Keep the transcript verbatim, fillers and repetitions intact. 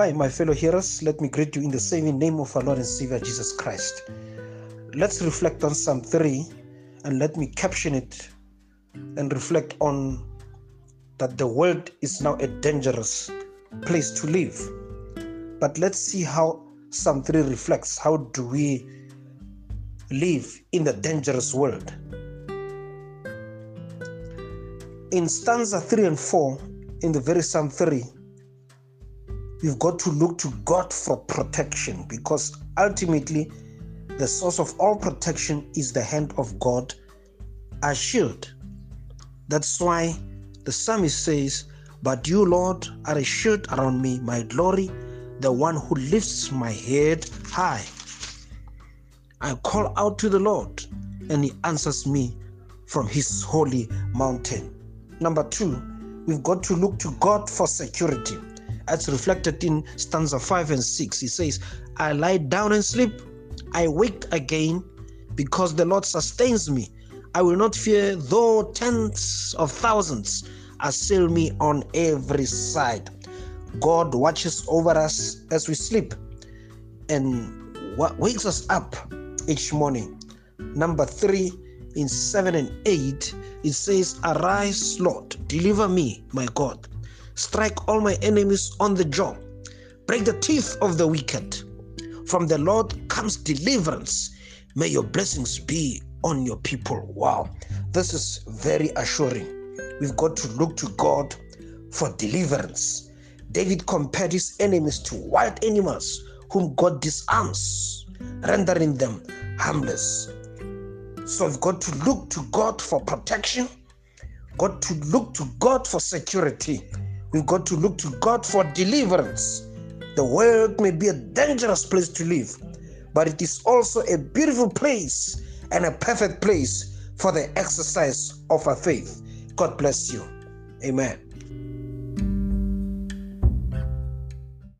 Hi, my fellow hearers, let me greet you in the saving name of our Lord and Savior Jesus Christ. Let's reflect on Psalm three and let me caption it and reflect on that the world is now a dangerous place to live. But let's see how Psalm three reflects. How do we live in the dangerous world? In stanza three and four, in the very Psalm three, you've got to look to God for protection, because ultimately the source of all protection is the hand of God, our shield. That's why the psalmist says, "But you, Lord, are a shield around me, my glory, the one who lifts my head high. I call out to the Lord, and he answers me from his holy mountain." Number two, we've got to look to God for security. That's reflected in stanza five and six. He says, "I lie down and sleep. I wake again because the Lord sustains me. I will not fear though tens of thousands assail me on every side." God watches over us as we sleep and wakes us up each morning. Number three, in seven and eight, it says, "Arise, Lord, deliver me, my God. Strike all my enemies on the jaw. Break the teeth of the wicked. From the Lord comes deliverance. May your blessings be on your people." Wow, this is very assuring. We've got to look to God for deliverance. David compared his enemies to wild animals whom God disarms, rendering them harmless. So we've got to look to God for protection. Got to look to God for security. We've got to look to God for deliverance. The world may be a dangerous place to live, but it is also a beautiful place and a perfect place for the exercise of our faith. God bless you. Amen.